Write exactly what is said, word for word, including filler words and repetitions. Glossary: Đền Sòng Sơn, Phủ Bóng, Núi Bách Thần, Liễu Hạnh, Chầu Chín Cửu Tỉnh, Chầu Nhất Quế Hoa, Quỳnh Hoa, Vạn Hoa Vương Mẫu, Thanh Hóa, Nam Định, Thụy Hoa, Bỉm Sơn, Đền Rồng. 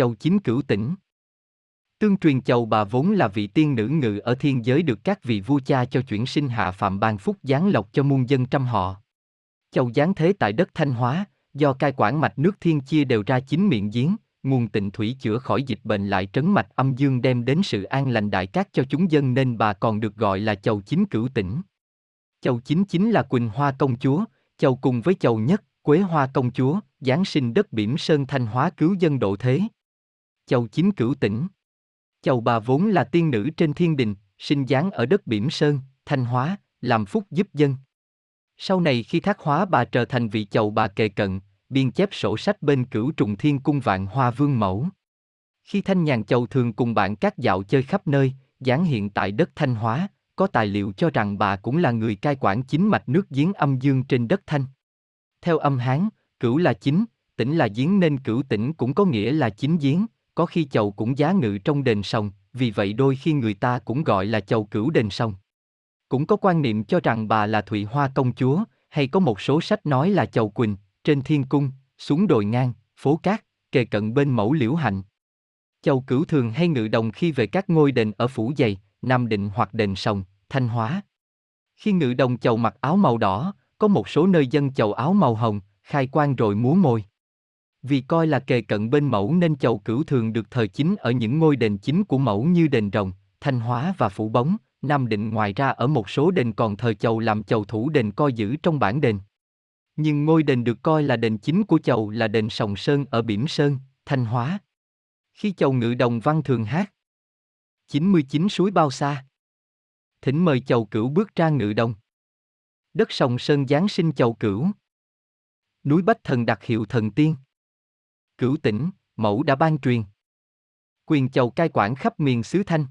Chầu Chín Cửu Tỉnh. Tương truyền Chầu Bà vốn là vị tiên nữ ngự ở thiên giới được các vị vua cha cho chuyển sinh hạ phạm ban phúc giáng lộc cho muôn dân trăm họ. Chầu giáng thế tại đất Thanh Hóa, do cai quản mạch nước thiên chia đều ra chín miệng giếng, nguồn tịnh thủy chữa khỏi dịch bệnh lại trấn mạch âm dương đem đến sự an lành đại cát cho chúng dân nên bà còn được gọi là Chầu Chín Cửu Tỉnh. Chầu Chín chính là Quỳnh Hoa công chúa, Chầu cùng với Chầu Nhất Quế Hoa công chúa, giáng sinh đất Bỉm Sơn Thanh Hóa cứu dân độ thế. Chầu Chín Cửu Tỉnh. Chầu Bà vốn là tiên nữ trên thiên đình, sinh giáng ở đất Bỉm Sơn, Thanh Hóa, làm phúc giúp dân. Sau này khi thác hóa bà trở thành vị Chầu Bà kề cận, biên chép sổ sách bên Cửu Trùng Thiên Cung Vạn Hoa Vương Mẫu. Khi thanh nhàn Chầu thường cùng bạn các dạo chơi khắp nơi, giáng hiện tại đất Thanh Hóa, có tài liệu cho rằng bà cũng là người cai quản chính mạch nước giếng âm dương trên đất Thanh. Theo âm Hán, cửu là chín, tỉnh là giếng nên Cửu Tỉnh cũng có nghĩa là chín giếng, có khi Chầu cũng giá ngự trong đền Sòng, vì vậy đôi khi người ta cũng gọi là Chầu Cửu đền Sòng. Cũng có quan niệm cho rằng bà là Thụy Hoa công chúa, hay có một số sách nói là Chầu Quỳnh, trên thiên cung, xuống đồi ngang, phố cát, kề cận bên mẫu Liễu Hạnh. Chầu Cửu thường hay ngự đồng khi về các ngôi đền ở Phủ Dày, Nam Định hoặc đền Sòng, Thanh Hóa. Khi ngự đồng Chầu mặc áo màu đỏ, có một số nơi dân Chầu áo màu hồng, khai quang rồi múa môi. Vì coi là kề cận bên mẫu nên Chầu Cửu thường được thờ chính ở những ngôi đền chính của mẫu như đền Rồng, Thanh Hóa và Phủ Bóng, Nam Định. Ngoài ra ở một số đền còn thờ Chầu làm Chầu thủ đền coi giữ trong bản đền. Nhưng ngôi đền được coi là đền chính của Chầu là đền Sòng Sơn ở Bỉm Sơn, Thanh Hóa. Khi Chầu ngự đồng văn thường hát chín mươi chín suối bao xa. Thỉnh mời Chầu Cửu bước ra ngự đồng. Đất Sòng Sơn giáng sinh Chầu Cửu. Núi Bách Thần đặc hiệu thần tiên. Cửu Tỉnh, mẫu đã ban truyền quyền Chầu cai quản khắp miền xứ Thanh.